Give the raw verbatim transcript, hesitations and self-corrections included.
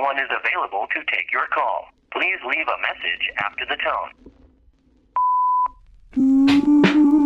one is available to take your call. Please leave a message after the tone.